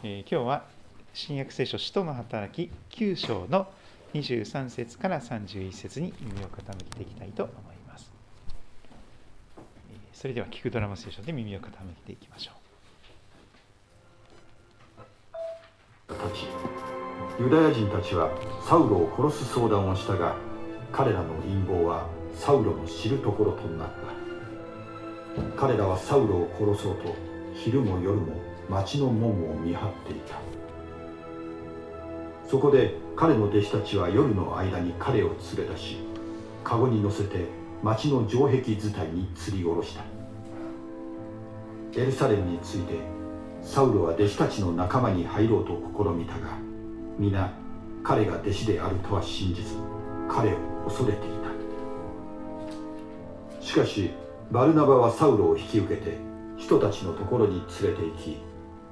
今日は新約聖書使徒の働き9章の23節から31節に耳を傾けていきたいと思います。それでは聞くドラマ聖書で耳を傾けていきましょう。ユダヤ人たちはサウロを殺す相談をしたが、彼らの陰謀はサウロの知るところとなった。彼らはサウロを殺そうと昼も夜も町の門を見張っていた。そこで彼の弟子たちは夜の間に彼を連れ出し、カゴに乗せて町の城壁伝いに吊り下ろした。エルサレムについてサウロは弟子たちの仲間に入ろうと試みたが、皆彼が弟子であるとは信じず、彼を恐れていた。しかしバルナバはサウロを引き受けて人たちのところに連れて行き、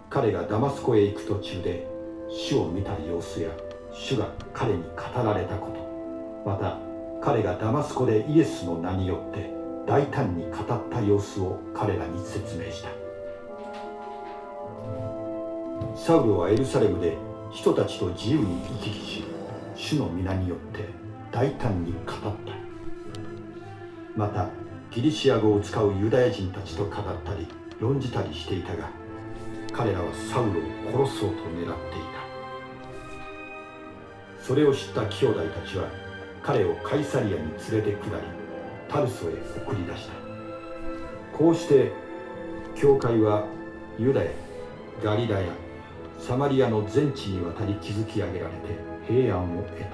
彼がダマスコへ行く途中で主を見た様子や主が彼に語られたこと、また彼がダマスコでイエスの名によって大胆に語った様子を彼らに説明した。サウロはエルサレムで人たちと自由に行き来し、主の皆によって大胆に語った。またギリシア語を使うユダヤ人たちと語ったり論じたりしていたが、彼らはサウロを殺そうと狙っていた。それを知った兄弟たちは彼をカイサリアに連れて下り、タルソへ送り出した。こうして教会はユダヤ、ガリラヤ、サマリアの全地にわたり築き上げられて平安を得た。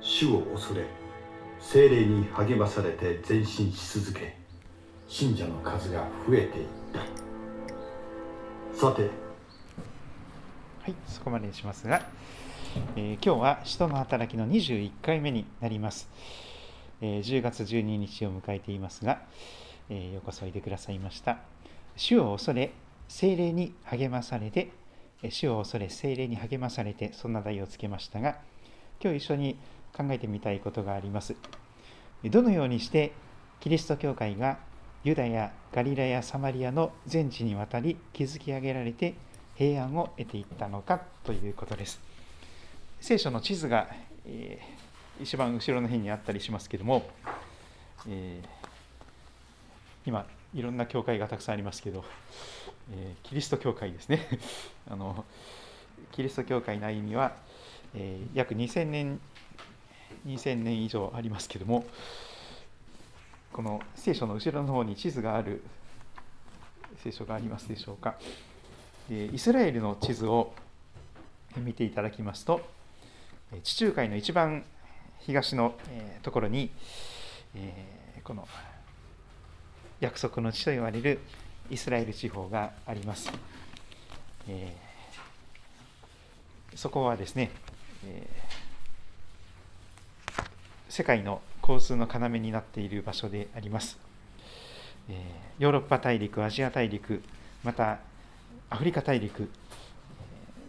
主を恐れ、聖霊に励まされて前進し続け、信者の数が増えていった。さて、はい、そこまでにしますが、今日は使徒の働きの21回目になります。10月12日を迎えていますが、ようこそおいでくださいました。主を恐れ、聖霊に励まされて、そんな題をつけましたが、今日一緒に考えてみたいことがあります。どのようにしてキリスト教会がユダヤ、ガリラヤ、サマリアの全地にわたり築き上げられて平安を得ていったのかということです。聖書の地図が、一番後ろの辺にあったりしますけれども、今いろんな教会がたくさんありますけど、キリスト教会ですねキリスト教会の歩みは、約2000年以上ありますけれども、この聖書の後ろの方に地図がある聖書がありますでしょうか。イスラエルの地図を見ていただきますと、地中海の一番東のところに、この約束の地といわれるイスラエル地方があります。そこはですね、世界の交通の要になっている場所であります。ヨーロッパ大陸、アジア大陸、またアフリカ大陸、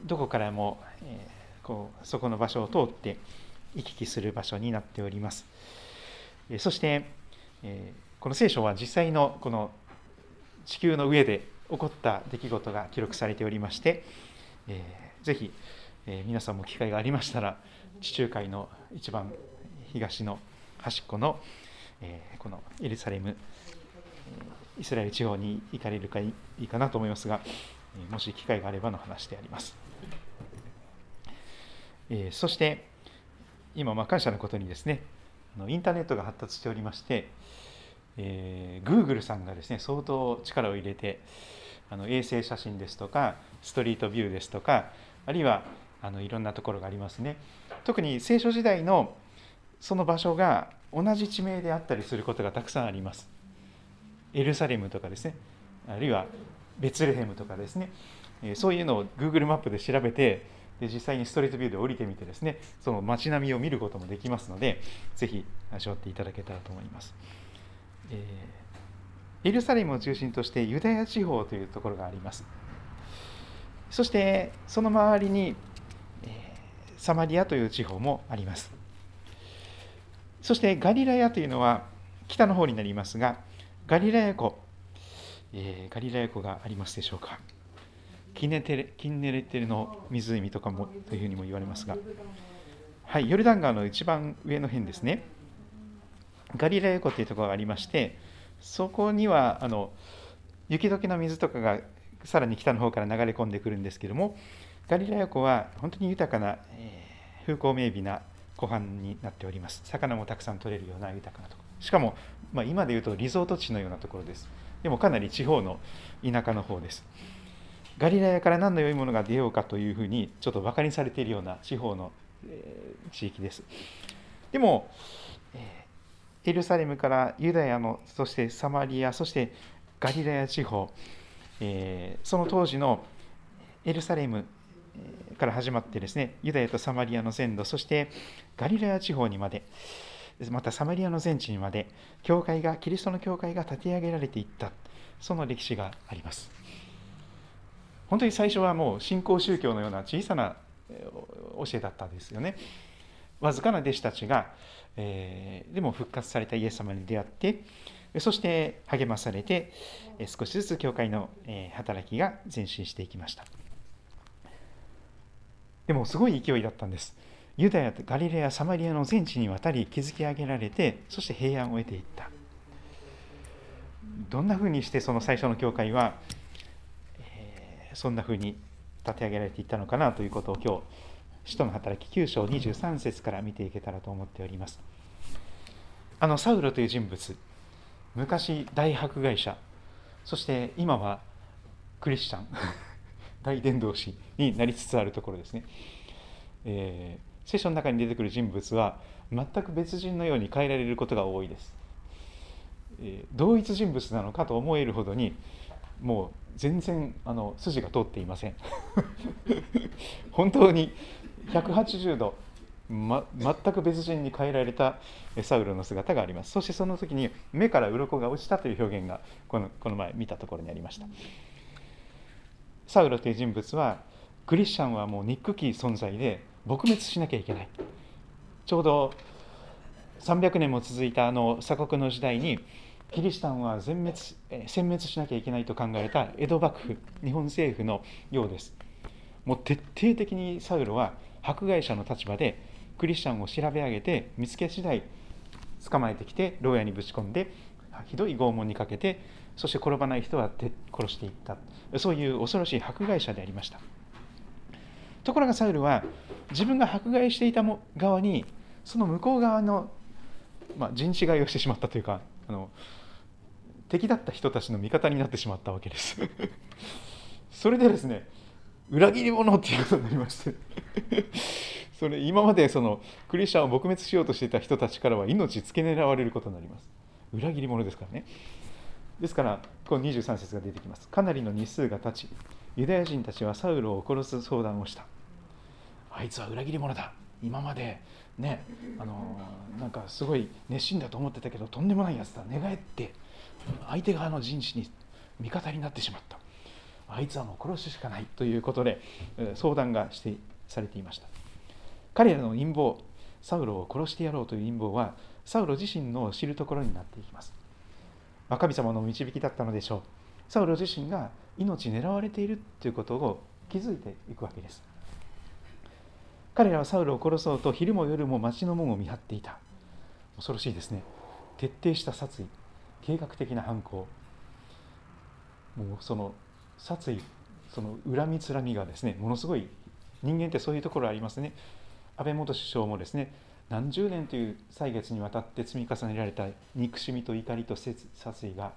どこからも、そこの場所を通って行き来する場所になっております。そして、この聖書は実際のこの地球の上で起こった出来事が記録されておりまして、ぜひ、皆さんも機会がありましたら地中海の一番東の端っこの、このエルサレム、イスラエル地方に行かれるかいいかなと思いますが、もし機会があればの話であります。そして今、感謝のことにですね、インターネットが発達しておりまして、Google さんがですね、相当力を入れて、衛星写真ですとかストリートビューですとか、あるいはいろんなところがありますね。特に聖書時代のその場所が同じ地名であったりすることがたくさんあります。エルサレムとかですね、あるいはベツレヘムとかですね、そういうのを Google マップで調べて、で実際にストリートビューで降りてみてですね、その街並みを見ることもできますので、ぜひ味わっていただけたらと思います。エルサレムを中心としてユダヤ地方というところがあります。そしてその周りに、サマリアという地方もあります。そしてガリラヤというのは北の方になりますが、ガリラヤ湖、ガリラヤ湖がありますでしょうか。キンネレテルの湖とかもというふうにも言われますが、はい、ヨルダン川の一番上の辺ですね、ガリラヤ湖というところがありまして、そこには雪解けの水とかがさらに北の方から流れ込んでくるんですけれども、ガリラヤ湖は本当に豊かな、風光明媚な湖畔になっております。魚もたくさん取れるような豊かなところ、しかも、今でいうとリゾート地のようなところです。でもかなり地方の田舎の方です。ガリラヤから何の良いものが出ようかというふうにちょっとバカにされているような地方の、地域です。でも、エルサレムからユダヤの、そしてサマリア、そしてガリラヤ地方、その当時のエルサレムから始まってですね、ユダヤとサマリアの全土、そしてガリラヤ地方にまで、またサマリアの全地にまで教会が、キリストの教会が立て上げられていった、その歴史があります。本当に最初はもう新興宗教のような小さな教えだったんですよね。わずかな弟子たちが、でも復活されたイエス様に出会って、そして励まされて、少しずつ教会の働きが前進していきました。でもすごい勢いだったんです。ユダヤとガリレア、サマリアの全地にわたり築き上げられて、そして平安を得ていった。どんなふうにしてその最初の教会は、そんなふうに立て上げられていったのかなということを、今日使徒の働き9章23節から見ていけたらと思っております。サウロという人物、昔大迫害者、そして今はクリスチャン大伝道師になりつつあるところですね。聖書の中に出てくる人物は全く別人のように変えられることが多いです。同一人物なのかと思えるほどに、もう全然筋が通っていません本当に180度、全く別人に変えられたサウロの姿があります。そしてその時に目から鱗が落ちたという表現がこの前見たところにありました。サウロという人物は、クリスチャンはもう憎き存在で撲滅しなきゃいけない、ちょうど300年も続いた鎖国の時代にキリシタンは殲滅しなきゃいけないと考えた江戸幕府、日本政府のようです。もう徹底的にサウロは迫害者の立場でクリスチャンを調べ上げて、見つけ次第捕まえてきて牢屋にぶち込んで、ひどい拷問にかけて、そして転ばない人は殺していった、そういう恐ろしい迫害者でありました。ところがサウルは、自分が迫害していた側に、その向こう側の、人違いをしてしまったというか、敵だった人たちの味方になってしまったわけですそれでですね、裏切り者ということになりましてそれ、今までクリスチャンを撲滅しようとしていた人たちからは命つけ狙われることになります。裏切り者ですからね。ですからこの23節が出てきます。かなりの日数が経ち、ユダヤ人たちはサウロを殺す相談をした。あいつは裏切り者だ、今までね、なんかすごい熱心だと思ってたけど、とんでもないやつだ、寝返って相手側の陣地に味方になってしまった、あいつはもう殺すしかないということで相談がされていました。彼らの陰謀、サウロを殺してやろうという陰謀は、サウロ自身の知るところになっていきます。神様の導きだったのでしょう。サウロ自身が命狙われているということを気づいていくわけです。彼らはサウロを殺そうと昼も夜も町の門を見張っていた。恐ろしいですね。徹底した殺意、計画的な犯行、もうその殺意、その恨みつらみがですね、ものすごい、人間ってそういうところありますね。安倍元首相もですね、何十年という歳月にわたって積み重ねられた憎しみと怒りと殺意が、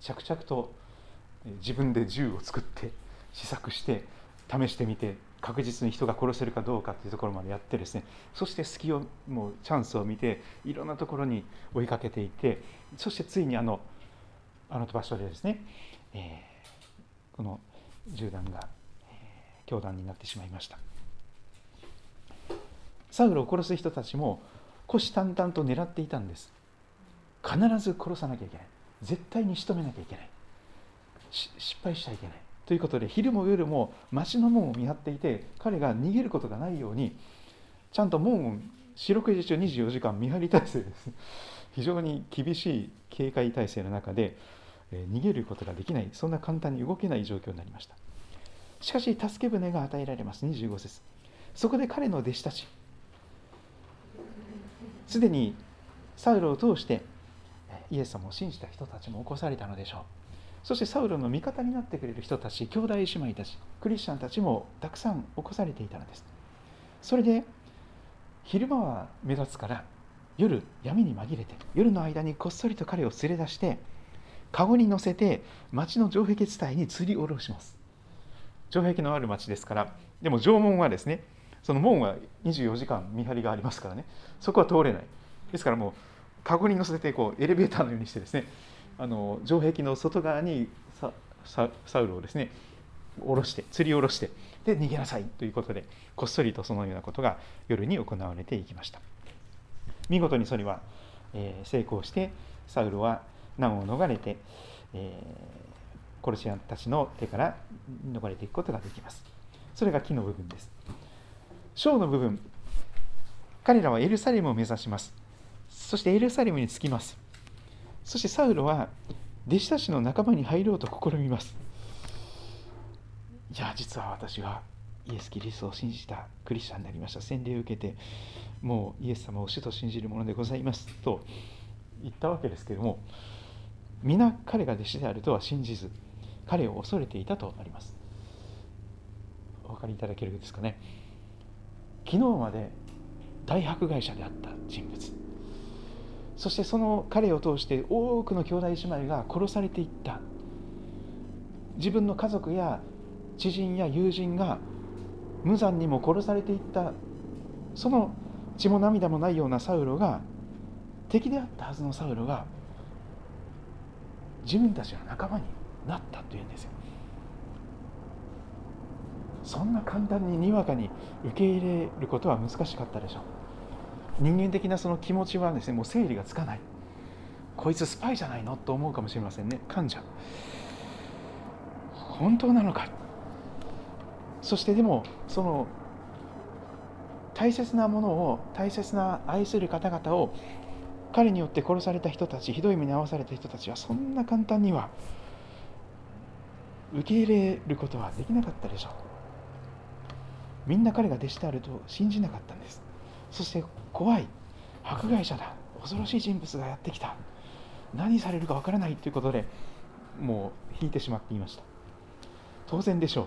着々と自分で銃を作って試作して試してみて、確実に人が殺せるかどうかというところまでやってですね、そして隙を、もうチャンスを見て、いろんなところに追いかけていて、そしてついにあの場所でですね、この銃弾が凶弾になってしまいました。サウロを殺す人たちも虎視眈々と狙っていたんです。必ず殺さなきゃいけない、絶対に仕留めなきゃいけない、失敗しちゃいけないということで、昼も夜も町の門を見張っていて、彼が逃げることがないようにちゃんと門を四六時中24時間見張り体制です。非常に厳しい警戒体制の中で逃げることができない、そんな簡単に動けない状況になりました。しかし助け舟が与えられます。25節、そこで彼の弟子たち、すでにサウルを通してイエス様を信じた人たちも起こされたのでしょう。そしてサウルの味方になってくれる人たち、兄弟姉妹たち、クリスチャンたちもたくさん起こされていたのです。それで昼間は目立つから夜闇に紛れて、夜の間にこっそりと彼を連れ出して籠に乗せて町の城壁地帯に釣り下ろします。城壁のある町ですから、でも城門はですね、その門は24時間見張りがありますからね、そこは通れない。ですからもう籠に乗せてこうエレベーターのようにしてですね、城壁の外側に サウルをですね下ろして、釣り下ろして、で逃げなさいということで、こっそりとそのようなことが夜に行われていきました。見事にそれは成功して、サウルは難を逃れてコルシアンたちの手から逃れていくことができます。それが木の部分です。章の部分、彼らはエルサレムを目指します。そしてエルサレムに着きます。そしてサウルは弟子たちの仲間に入ろうと試みます。いや、実は私はイエス・キリストを信じたクリスチャンになりました。洗礼を受けて、もうイエス様を主と信じるものでございますと言ったわけですけれども、皆彼が弟子であるとは信じず、彼を恐れていたとあります。お分かりいただけるですかね。昨日まで大迫害者であった人物、そしてその彼を通して多くの兄弟姉妹が殺されていった、自分の家族や知人や友人が無残にも殺されていった、その血も涙もないようなサウロが、敵であったはずのサウロが自分たちの仲間になったというんですよ。そんな簡単ににわかに受け入れることは難しかったでしょう。人間的なその気持ちはですね、もう整理がつかない。こいつスパイじゃないのと思うかもしれませんね。患者本当なのか。そしてでもその大切なものを、大切な愛する方々を、彼によって殺された人たち、ひどい目に遭わされた人たちはそんな簡単には受け入れることはできなかったでしょう。みんな彼が弟子であると信じなかったんです。そして怖い、迫害者だ、恐ろしい人物がやってきた、何されるかわからないということで、もう引いてしまっていました。当然でしょう。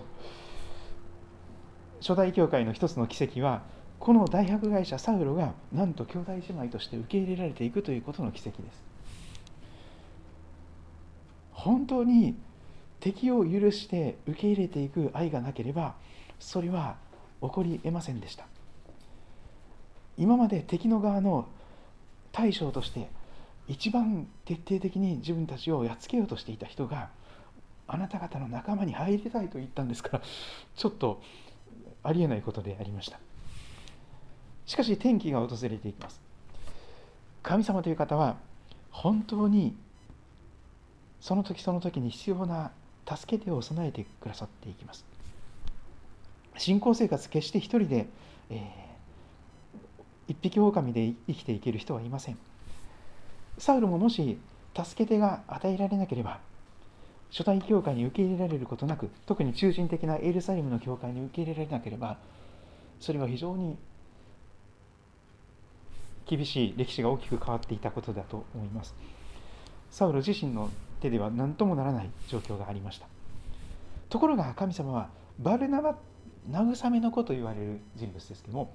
初代教会の一つの奇跡は、この大迫害者サウロがなんと兄弟姉妹として受け入れられていくということの奇跡です。本当に敵を許して受け入れていく愛がなければ、それは起こり得ませんでした。今まで敵の側の大将として一番徹底的に自分たちをやっつけようとしていた人が、あなた方の仲間に入りたいと言ったんですから、ちょっとありえないことでありました。しかし転機が訪れていきます。神様という方は本当にその時その時に必要な助け手を備えてくださっていきます。信仰生活、決して一人で、一匹狼で生きていける人はいません。サウルももし助け手が与えられなければ、初代教会に受け入れられることなく、特に中心的なエルサレムの教会に受け入れられなければ、それは非常に厳しい歴史が大きく変わっていたことだと思います。サウル自身の手では何ともならない状況がありました。ところが神様はバルナバ、慰めの子と言われる人物ですけども、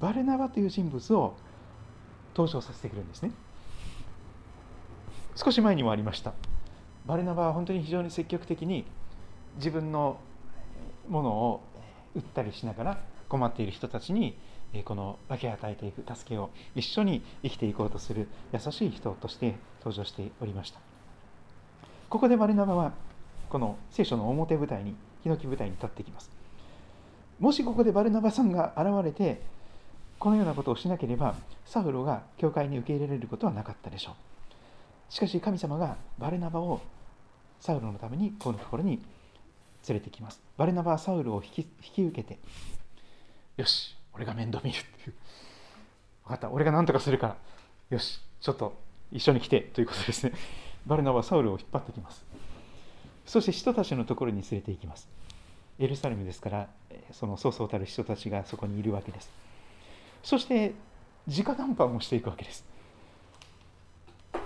バルナバという人物を登場させてくるんですね。少し前にもありました。バルナバは本当に非常に積極的に自分のものを売ったりしながら、困っている人たちにこの分け与えていく、助けを一緒に生きていこうとする優しい人として登場しておりました。ここでバルナバはこの聖書の表舞台に、ヒノキ舞台に立ってきます。もしここでバルナバさんが現れてこのようなことをしなければ、サウロが教会に受け入れられることはなかったでしょう。しかし神様がバルナバをサウロのためにこのところに連れてきます。バルナバはサウロを引き受けて、よし俺が面倒見るっていう、分かった俺が何とかするからよしちょっと一緒に来てということですね。バルナバはサウロを引っ張ってきます。そして人たちのところに連れて行きます。エルサレムですから、そのそうそうたる人たちがそこにいるわけです。そして直談判をしていくわけです。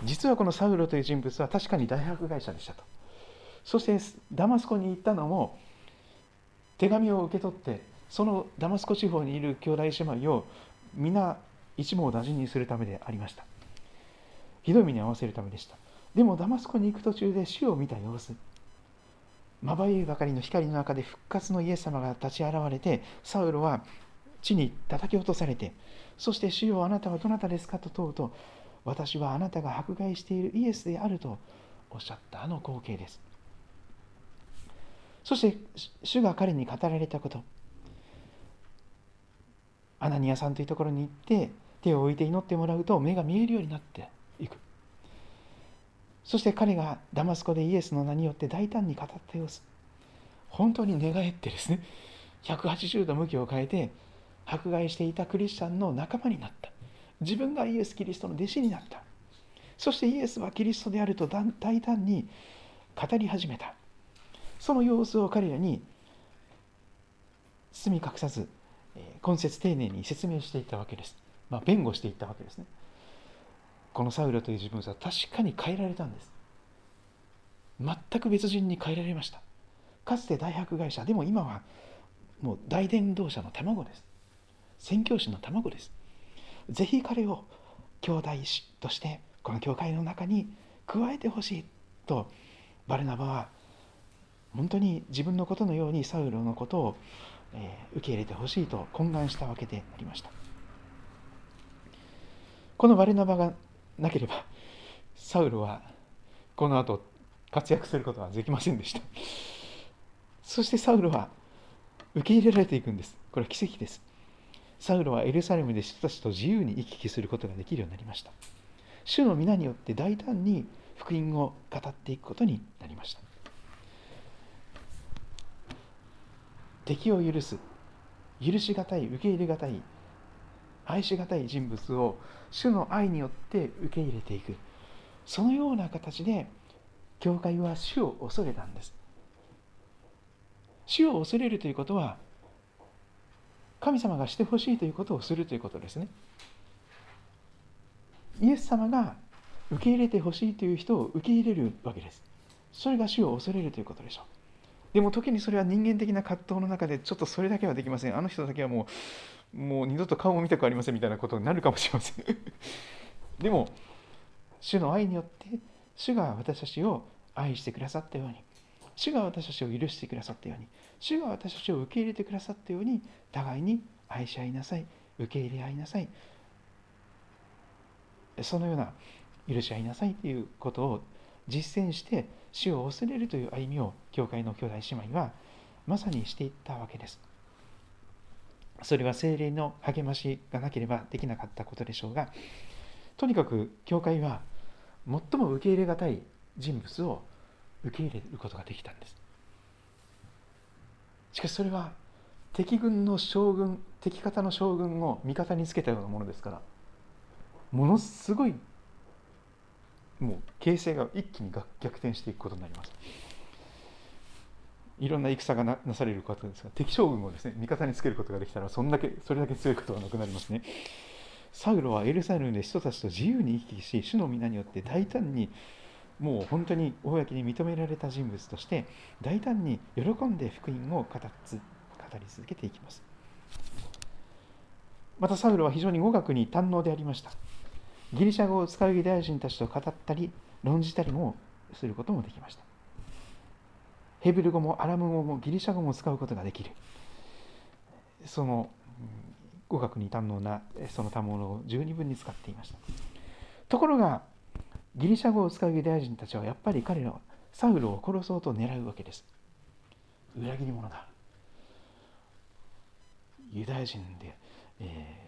実はこのサウロという人物は確かに大迫害者でしたと。そしてダマスコに行ったのも、手紙を受け取ってそのダマスコ地方にいる兄弟姉妹を皆一網打尽にするためでありました。ひどい目に遭わせるためでした。でもダマスコに行く途中で主を見た様子、まばゆいばかりの光の中で復活のイエス様が立ち現れて、サウロは地に叩き落とされて、そして主よあなたはどなたですかと問うと、私はあなたが迫害しているイエスであるとおっしゃったあの光景です。そして主が彼に語られたこと、アナニアさんというところに行って手を置いて祈ってもらうと目が見えるようになっていく。そして彼がダマスコでイエスの名によって大胆に語った様子、本当に寝返ってですね、180度向きを変えて迫害していたクリスチャンの仲間になった。自分がイエス・キリストの弟子になった。そしてイエスはキリストであると大胆に語り始めた。その様子を彼らに包み隠さず、懇切丁寧に説明していったわけです。弁護していったわけですね。このサウロという自分は確かに変えられたんです。全く別人に変えられました。かつて大迫害者、でも今はもう大伝道者の卵です。宣教師の卵です。ぜひ彼を兄弟としてこの教会の中に加えてほしいと、バルナバは本当に自分のことのようにサウロのことを受け入れてほしいと懇願したわけでありました。このバルナバがなければサウロはこの後活躍することはできませんでした。そしてサウロは受け入れられていくんです。これは奇跡です。サウロはエルサレムで人たちと自由に行き来することができるようになりました。主の皆によって大胆に福音を語っていくことになりました。敵を許す、許しがたい、受け入れがたい、愛しがたい人物を主の愛によって受け入れていく、そのような形で教会は主を恐れたんです。主を恐れるということは、神様がしてほしいということをするということですね。イエス様が受け入れてほしいという人を受け入れるわけです。それが主を恐れるということでしょう。でも時にそれは人間的な葛藤の中で、ちょっとそれだけはできません、あの人だけはもう二度と顔も見たくありませんみたいなことになるかもしれませんでも主の愛によって、主が私たちを愛してくださったように、主が私たちを許してくださったように、主が私たちを受け入れてくださったように、互いに愛し合いなさい、受け入れ合いなさい、そのような許し合いなさいということを実践して、主を恐れるという歩みを教会の兄弟姉妹はまさにしていったわけです。それは聖霊の励ましがなければできなかったことでしょうが、とにかく教会は最も受け入れがたい人物を受け入れることができたんです。しかしそれは敵方の将軍を味方につけたようなものですから、ものすごいもう形勢が一気に逆転していくことになります。いろんな戦がなされることですが、敵将軍をですね、味方につけることができたら、それだけ強いことはなくなりますね。サウロはエルサレムで人たちと自由に行き来し、主の皆によって大胆に、もう本当に公に認められた人物として大胆に喜んで福音を語り続けていきます。またサウロは非常に語学に堪能でありました。ギリシャ語を使うユダヤ人たちと語ったり論じたりもすることもできました。ヘブル語もアラム語もギリシャ語も使うことができる、その語学に堪能なその賜物を十二分に使っていました。ところがギリシャ語を使うユダヤ人たちはやっぱり彼らはサウロを殺そうと狙うわけです。裏切り者だ、ユダヤ人で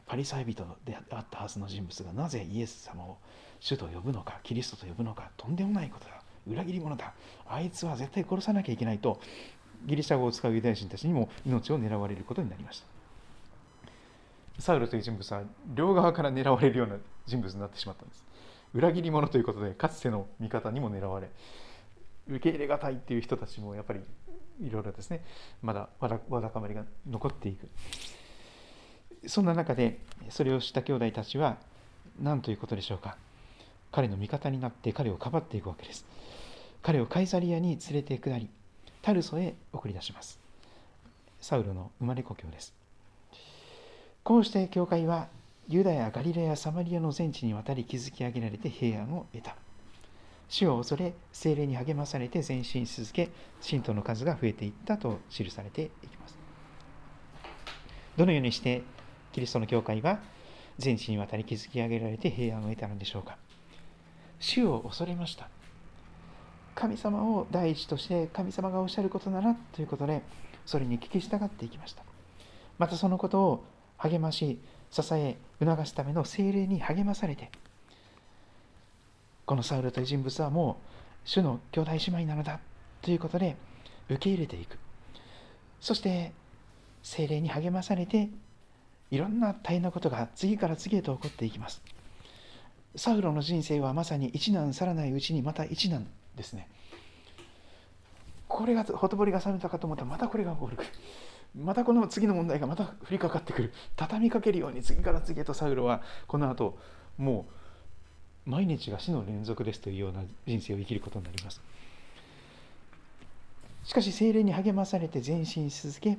パリサイ人であったはずの人物がなぜイエス様を主と呼ぶのか、キリストと呼ぶのか、とんでもないことだ、裏切り者だ、あいつは絶対殺さなきゃいけないと、ギリシャ語を使うユダヤ人たちにも命を狙われることになりました。サウロという人物は両側から狙われるような人物になってしまったんです。裏切り者ということで、かつての味方にも狙われ、受け入れがたいという人たちもやっぱりいろいろですね、まだわだかまりが残っていく。そんな中でそれを知った兄弟たちは何ということでしょうか。彼の味方になって彼をかばっていくわけです。彼をカイサリアに連れて下り、タルソへ送り出します。サウロの生まれ故郷です。こうして教会はユダヤ、ガリラやサマリアの全地にわたり築き上げられて平安を得た。主を恐れ、聖霊に励まされて前進し続け、信徒の数が増えていったと記されていきます。どのようにしてキリストの教会は全地にわたり築き上げられて平安を得たのでしょうか。主を恐れました。神様を第一として神様がおっしゃることならということで、それに聞き従っていきました。またそのことを励まし、支え、促すための聖霊に励まされて、このサウルという人物はもう主の兄弟姉妹なのだということで受け入れていく。そして聖霊に励まされて、いろんな大変なことが次から次へと起こっていきます。サウロの人生はまさに一難去らないうちにまた一難ですね。これがほとぼりが冷めたかと思ったら、またこれが起こる。またこの次の問題がまた降りかかってくる。畳みかけるように次から次へとサウロはこの後もう毎日が死の連続ですというような人生を生きることになります。しかし聖霊に励まされて前進し続け、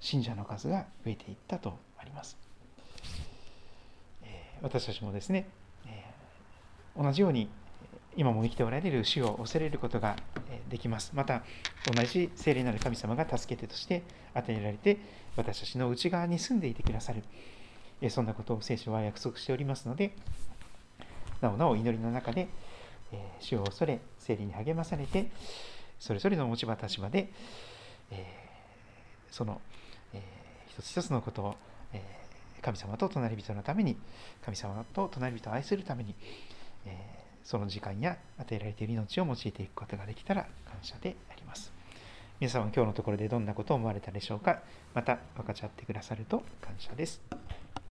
信者の数が増えていったとあります。私たちもですね、同じように今も生きておられる主を恐れることができます。また同じ聖霊なる神様が助け手として与えられて、私たちの内側に住んでいてくださる、そんなことを聖書は約束しておりますので、なお祈りの中で主を恐れ、聖霊に励まされて、それぞれの持ち場立場でその一つ一つのことを神様と隣人のために、神様と隣人を愛するために、その時間や与えられている命を用いていくことができたら感謝であります。皆さんは今日のところでどんなことを思われたでしょうか。また分かち合ってくださると感謝です。